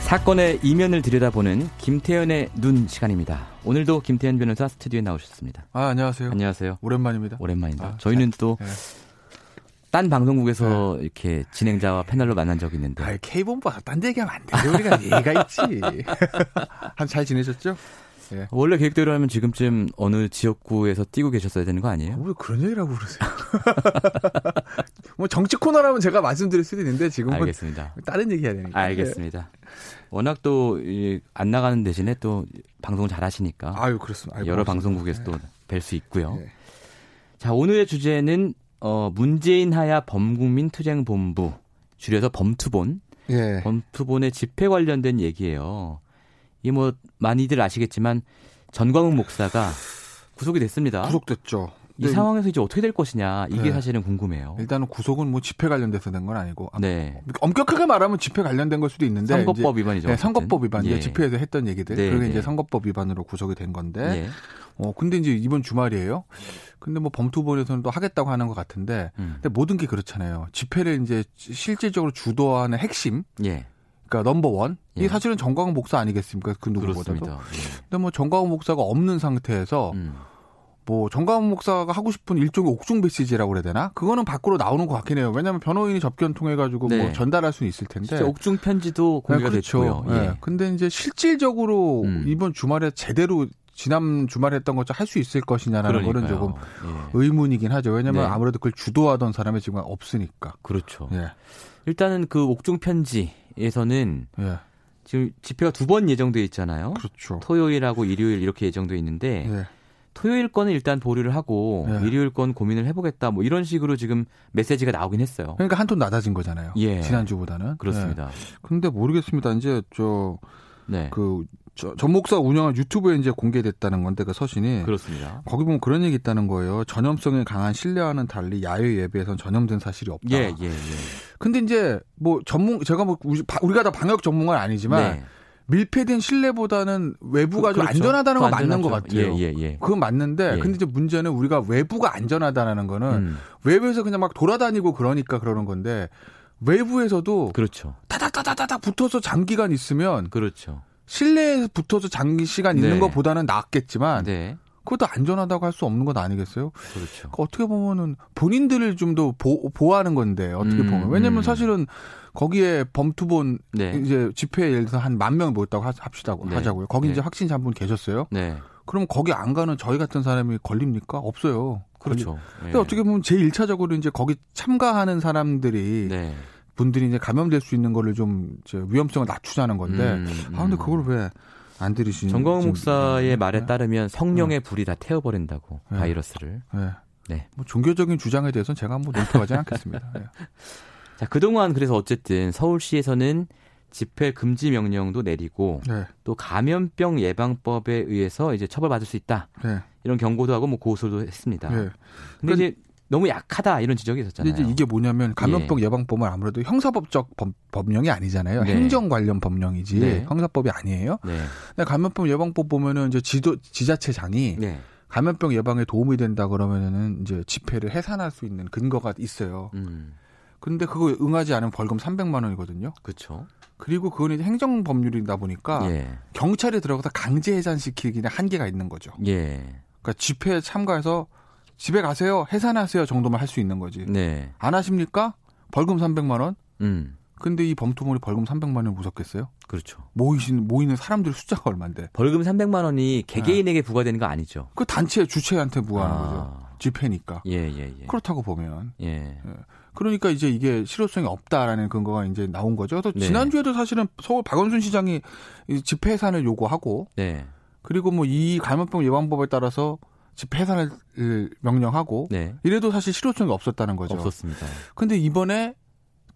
사건의 이면을 들여다보는 김태현의 눈 시간입니다. 오늘도 김태현 변호사 스튜디오에 나오셨습니다. 안녕하세요. 안녕하세요. 오랜만입니다. 저희는 또 딴 방송국에서 이렇게 진행자와 패널로 만난 적이 있는데. K본부 와서 딴 얘기하면 안 돼요. 우리가 얘기가 있지. 잘 지내셨죠? 예. 원래 계획대로 하면 지금쯤 어느 지역구에서 뛰고 계셨어야 되는 거 아니에요? 왜 그런 얘기라고 그러세요? 뭐 정치 코너라면 제가 말씀드릴 수도 있는데 지금은 알겠습니다. 다른 얘기해야 되니까. 알겠습니다. 예. 워낙 또 안 나가는 대신에 또 방송을 잘하시니까. 아유 그렇습니다. 여러 방송국에서 또 뵐 수 있고요. 예. 자 오늘의 주제는 문재인 하야 범국민투쟁본부 줄여서 범투본. 예. 범투본의 집회 관련된 얘기예요. 이 뭐 많이들 아시겠지만 전광훈 목사가 구속이 됐습니다. 구속됐죠. 이 상황에서 이제 어떻게 될 것이냐 이게 사실은 궁금해요. 일단은 구속은 뭐 집회 관련돼서 된 건 아니고 엄격하게 말하면 집회 관련된 걸 수도 있는데 선거법 이제, 위반이죠. 네, 선거법 위반. 예. 집회에서 했던 얘기들. 네, 그게 이제 선거법 위반으로 구속이 된 건데. 예. 근데 이제 이번 주말이에요. 근데 뭐 범투본에서는 또 하겠다고 하는 것 같은데 근데 모든 게 그렇잖아요. 집회를 이제 실질적으로 주도하는 핵심. 예. 그러니까 넘버원. 이 사실은 전광훈 목사 아니겠습니까? 그 누구보다도. 그렇습니다. 예. 근데 뭐 전광훈 목사가 없는 상태에서 뭐 전광훈 목사가 하고 싶은 일종의 옥중 메시지라고 그래야 되나? 그거는 밖으로 나오는 것 같긴 해요. 왜냐하면 변호인이 접견 통해 가지고 뭐 전달할 수는 있을 텐데. 진짜 옥중 편지도 공개가 됐고요. 예. 근데 이제 실질적으로 이번 주말에 제대로 지난 주말에 했던 것처럼 할 수 있을 것이냐라는 거는 조금 의문이긴 하죠. 왜냐하면 아무래도 그걸 주도하던 사람이 지금 없으니까. 그렇죠. 예. 일단은 그 옥중 편지. 에서는 지금 집회가 두 번 예정돼 있잖아요. 그렇죠. 토요일하고 일요일 이렇게 예정돼 있는데 토요일 거는 일단 보류를 하고 일요일 건 고민을 해보겠다. 뭐 이런 식으로 지금 메시지가 나오긴 했어요. 그러니까 한 톤 낮아진 거잖아요. 지난주보다는. 그렇습니다. 그런데 모르겠습니다. 이제 전 목사 운영한 유튜브에 이제 공개됐다는 건데 그 서신이. 그렇습니다. 거기 보면 그런 얘기 있다는 거예요. 전염성에 강한 실내와는 달리 야외 예배에선 전염된 사실이 없다. 예. 근데 이제 뭐 제가 뭐 우리가 다 방역 전문가는 아니지만 밀폐된 실내보다는 외부가 좀 안전하다는 건 맞는 것 같아요. 그건 맞는데 근데 이제 문제는 우리가 외부가 안전하다는 거는 외부에서 그냥 막 돌아다니고 그러니까 그러는 건데 외부에서도 따닥따닥따닥 붙어서 장기간 있으면 실내에 붙어서 장기시간 있는 것보다는 낫겠지만 그것도 안전하다고 할 수 없는 것 아니겠어요? 그렇죠. 그러니까 어떻게 보면은 본인들을 좀 더 보호하는 건데 어떻게 보면 왜냐면 사실은 거기에 범투본 이제 집회에 예를 들어서 한 10,000명 모였다고 하자고요. 거기 이제 확진자 한 분 계셨어요. 그럼 거기 안 가는 저희 같은 사람이 걸립니까? 없어요. 그렇죠. 근데 어떻게 보면 제일 1차적으로 이제 거기 참가하는 사람들이 분들이 이제 감염될 수 있는 거를 좀 위험성을 낮추자는 건데 근데 그걸 왜 안 들으시는 전광훈 목사의 말에 따르면 성령의 불이 다 태워버린다고 바이러스를. 뭐 종교적인 주장에 대해서는 제가 한번 논평하지 않겠습니다. 자 그동안 그래서 어쨌든 서울시에서는 집회 금지 명령도 내리고 또 감염병 예방법에 의해서 이제 처벌받을 수 있다 이런 경고도 하고 뭐 고소도 했습니다. 근데 이제 너무 약하다 이런 지적이 있었잖아요. 이제 이게 뭐냐면 감염병 예방법은 아무래도 형사법적 법령이 아니잖아요. 행정 관련 법령이지 형사법이 아니에요. 근데 감염병 예방법 보면은 이제 지자체장이 감염병 예방에 도움이 된다 그러면은 이제 집회를 해산할 수 있는 근거가 있어요. 근데 그거 응하지 않으면 벌금 300만 원이거든요. 그렇죠. 그리고 그건 이제 행정 법률이다 보니까 경찰이 들어가서 강제 해산시키기는 한계가 있는 거죠. 그러니까 집회에 참가해서 집에 가세요. 해산하세요 정도만 할 수 있는 거지. 안 하십니까? 벌금 300만 원? 근데 이 범투본이 벌금 300만 원이 무섭겠어요? 그렇죠. 모이는 사람들 숫자가 얼만데. 벌금 300만 원이 개개인에게 부과되는 거 아니죠? 그 단체 주체한테 부과하는 거죠. 집회니까. 그렇다고 보면. 그러니까 이제 이게 실효성이 없다라는 근거가 이제 나온 거죠. 그래서 지난주에도 사실은 서울 박원순 시장이 집회 해산을 요구하고 그리고 뭐 이 감염병 예방법에 따라서 집회 해산을 명령하고 이래도 사실 실효성이 없었다는 거죠. 없었습니다. 근데 이번에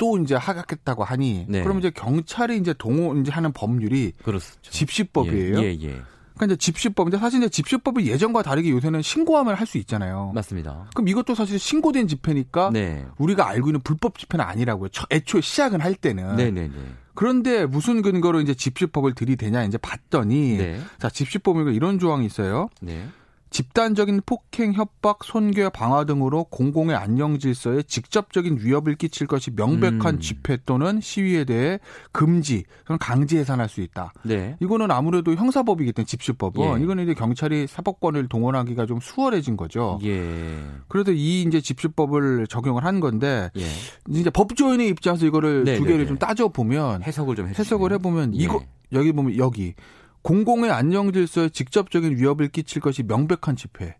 또 이제 하겠다고 하니 네. 그럼 이제 경찰이 이제 동원하는 법률이 그렇죠. 집시법이에요. 예, 예. 예. 그러니까 이제 집시법인데 사실 이제 집시법이 예전과 다르게 요새는 신고하면 할 수 있잖아요. 맞습니다. 그럼 이것도 사실 신고된 집회니까 네. 우리가 알고 있는 불법 집회는 아니라고요. 애초에 시작은 할 때는. 네네네. 네, 네. 그런데 무슨 근거로 이제 집시법을 들이대냐 이제 봤더니 네. 자 집시법에 이런 조항이 있어요. 네. 집단적인 폭행, 협박, 손괴, 방화 등으로 공공의 안녕 질서에 직접적인 위협을 끼칠 것이 명백한 집회 또는 시위에 대해 금지, 그건 강제 해산할 수 있다. 네. 이거는 아무래도 형사법이기 때문에 집시법은 예. 이거는 이제 경찰이 사법권을 동원하기가 좀 수월해진 거죠. 예. 그래서 이 이제 집시법을 적용을 한 건데 예. 이제 법조인의 입장에서 이거를 네, 두 개를 네, 네. 좀 따져 보면 해석을 좀 해석을 해 보면 예. 이거 여기 보면 여기. 공공의 안녕 질서에 직접적인 위협을 끼칠 것이 명백한 집회.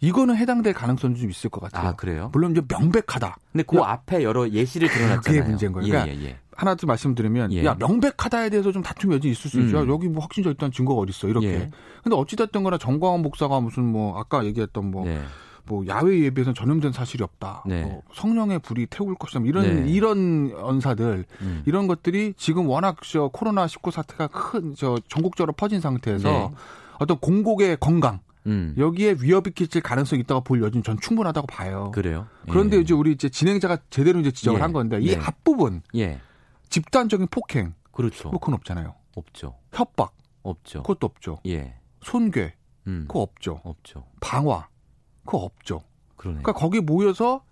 이거는 해당될 가능성이 좀 있을 것 같아요. 아, 그래요? 물론 이제 명백하다. 근데 그 앞에 여러 예시를 들어놨잖아요. 그게 문제인 거예요. 그러니까 예, 예. 하나 더 말씀드리면 야, 명백하다에 대해서 좀 다툼이 여전히 있을 수 있죠. 여기 뭐 확신자 일단 증거가 어디 있어. 이렇게. 예. 근데 어찌 됐든 거나 전광훈 목사가 무슨 뭐 아까 얘기했던 뭐 네. 뭐 야외 예배에서는 전염된 사실이 없다. 네. 뭐 성령의 불이 태울 것이다. 이런 네. 이런 언사들 이런 것들이 지금 워낙 저 코로나19 사태가 큰 저 전국적으로 퍼진 상태에서 네. 어떤 공공의 건강 여기에 위협이 끼칠 가능성이 있다고 볼 여지는 전 충분하다고 봐요. 그래요? 그런데 예. 이제 우리 이제 진행자가 제대로 이제 지적을 예. 한 건데 이 예. 앞부분 예. 집단적인 폭행 그렇죠. 뭐 그건 없잖아요. 없죠. 협박 없죠. 그것도 없죠. 예. 손괴 그거 없죠. 없죠. 방화 그거 없죠. 그러네요. 그러니까 거기 모여서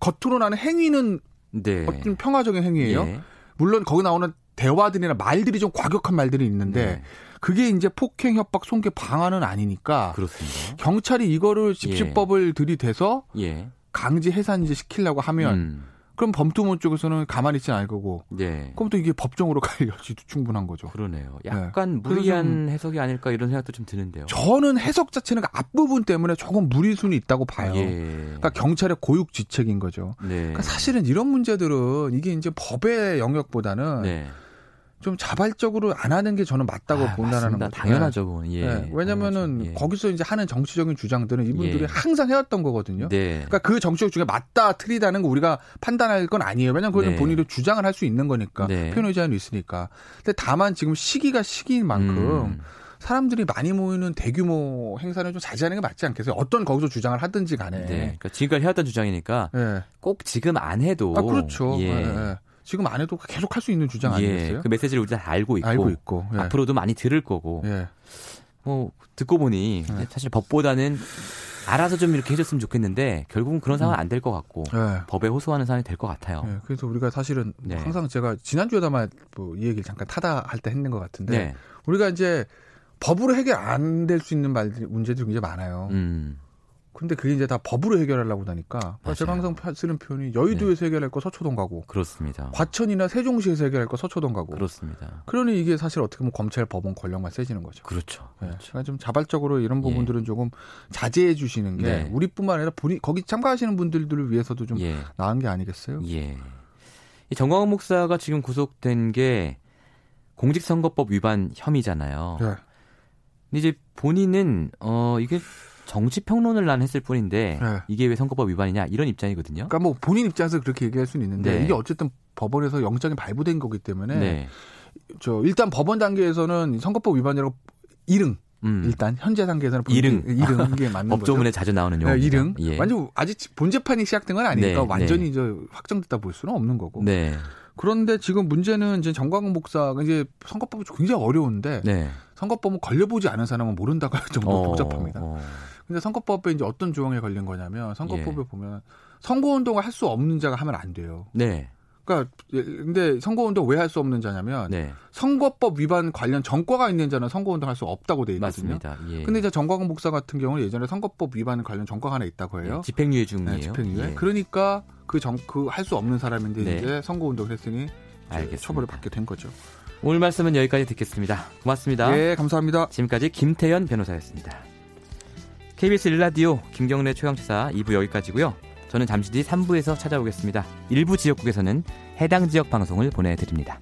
겉으로 나는 행위는 네. 어떤 평화적인 행위예요. 예. 물론 거기 나오는 대화들이나 말들이 좀 과격한 말들이 있는데 네. 그게 이제 폭행, 협박, 손괴, 방화는 아니니까 그렇습니다. 경찰이 이거를 집시법을 예. 들이대서 예. 강제 해산이제 시키려고 하면 그럼 범투문 쪽에서는 가만히 있지는 않을 거고 네. 그럼 또 이게 법정으로 갈 여지도 충분한 거죠. 그러네요. 약간 네. 무리한 해석이 아닐까 이런 생각도 좀 드는데요. 저는 해석 자체는 앞부분 때문에 조금 무리순이 있다고 봐요. 예. 그러니까 경찰의 고육지책인 거죠. 네. 그러니까 사실은 이런 문제들은 이게 이제 법의 영역보다는 네. 좀 자발적으로 안 하는 게 저는 맞다고 본다는 거죠. 당연하죠, 그건. 예. 네. 왜냐면은 예. 거기서 이제 하는 정치적인 주장들은 이분들이 예. 항상 해왔던 거거든요. 네. 그러니까 그 정치적 중에 맞다, 틀리다는 거 우리가 판단할 건 아니에요. 왜냐면 그건 네. 본인도 주장을 할 수 있는 거니까. 네. 표현의 자유는 있으니까. 근데 다만 지금 시기가 시기인 만큼 사람들이 많이 모이는 대규모 행사는 좀 자제하는 게 맞지 않겠어요? 어떤 거기서 주장을 하든지 간에. 네. 그러니까 지금까지 해왔던 주장이니까 네. 꼭 지금 안 해도. 아, 그렇죠. 예. 네. 지금 안 해도 계속 할 수 있는 주장 아니겠어요? 예, 그 메시지를 우리가 다 알고 있고 예. 앞으로도 많이 들을 거고 예. 뭐 듣고 보니 예. 사실 법보다는 알아서 좀 이렇게 해줬으면 좋겠는데 결국은 그런 상황은 안 될 것 같고 예. 법에 호소하는 상황이 될 것 같아요. 예, 그래서 우리가 사실은 네. 항상 제가 지난주에도 아마 뭐 이 얘기를 잠깐 타다할 때 했는 것 같은데 네. 우리가 이제 법으로 해결 안 될 수 있는 문제들이 굉장히 많아요. 근데 그게 이제 다 법으로 해결하려고 하니까 제가 항상 쓰는 표현이 여의도에서 네. 해결할 거 서초동 가고 그렇습니다. 과천이나 세종시에서 해결할 거 서초동 가고 그렇습니다. 그러니 이게 사실 어떻게 보면 검찰 법원 권력만 세지는 거죠. 그렇죠. 네. 그러니까 좀 자발적으로 이런 부분들은 예. 조금 자제해 주시는 게 네. 우리뿐만 아니라 거기 참가하시는 분들을 위해서도 좀 예. 나은 게 아니겠어요? 예. 이 전광훈 목사가 지금 구속된 게 공직선거법 위반 혐의잖아요. 네. 근데 이제 본인은 이게 정치평론을 난 했을 뿐인데 네. 이게 왜 선거법 위반이냐 이런 입장이거든요. 그러니까 뭐 본인 입장에서 그렇게 얘기할 수는 있는데 네. 이게 어쨌든 법원에서 영장이 발부된 거기 때문에 네. 일단 법원 단계에서는 선거법 위반이라고 일단 현재 단계에서는 이름 이게 맞는 거죠. 법조문에 자주 나오는 용어. 네, 이름. 예. 완전 아직 본재판이 시작된 건 아니니까 네. 완전히 네. 이제 확정됐다 볼 수는 없는 거고. 네. 그런데 지금 문제는 이제 전광훈 목사가 이제 선거법이 굉장히 어려운데 네. 선거법은 걸려보지 않은 사람은 모른다고 할 정도로 복잡합니다. 근데 선거법에 이제 어떤 조항에 걸린 거냐면 선거법에 예. 보면 선거운동을 할 수 없는 자가 하면 안 돼요. 네. 그러니까 근데 선거운동 왜 할 수 없는 자냐면 네. 선거법 위반 관련 전과가 있는 자는 선거운동 할 수 없다고 돼 있거든요. 맞습니다. 예. 근데 이제 전광훈 목사 같은 경우는 예전에 선거법 위반 관련 전과가 하나 있다고 해요. 예. 집행유예 중이에요. 네, 집행유예. 예. 그러니까 그 할 수 없는 사람인데 네. 이제 선거운동을 했으니 이제 처벌을 받게 된 거죠. 오늘 말씀은 여기까지 듣겠습니다. 고맙습니다. 예, 감사합니다. 지금까지 김태현 변호사였습니다. KBS 1라디오 김경래 최강시사 2부 여기까지고요. 저는 잠시 뒤 3부에서 찾아오겠습니다. 일부 지역국에서는 해당 지역 방송을 보내드립니다.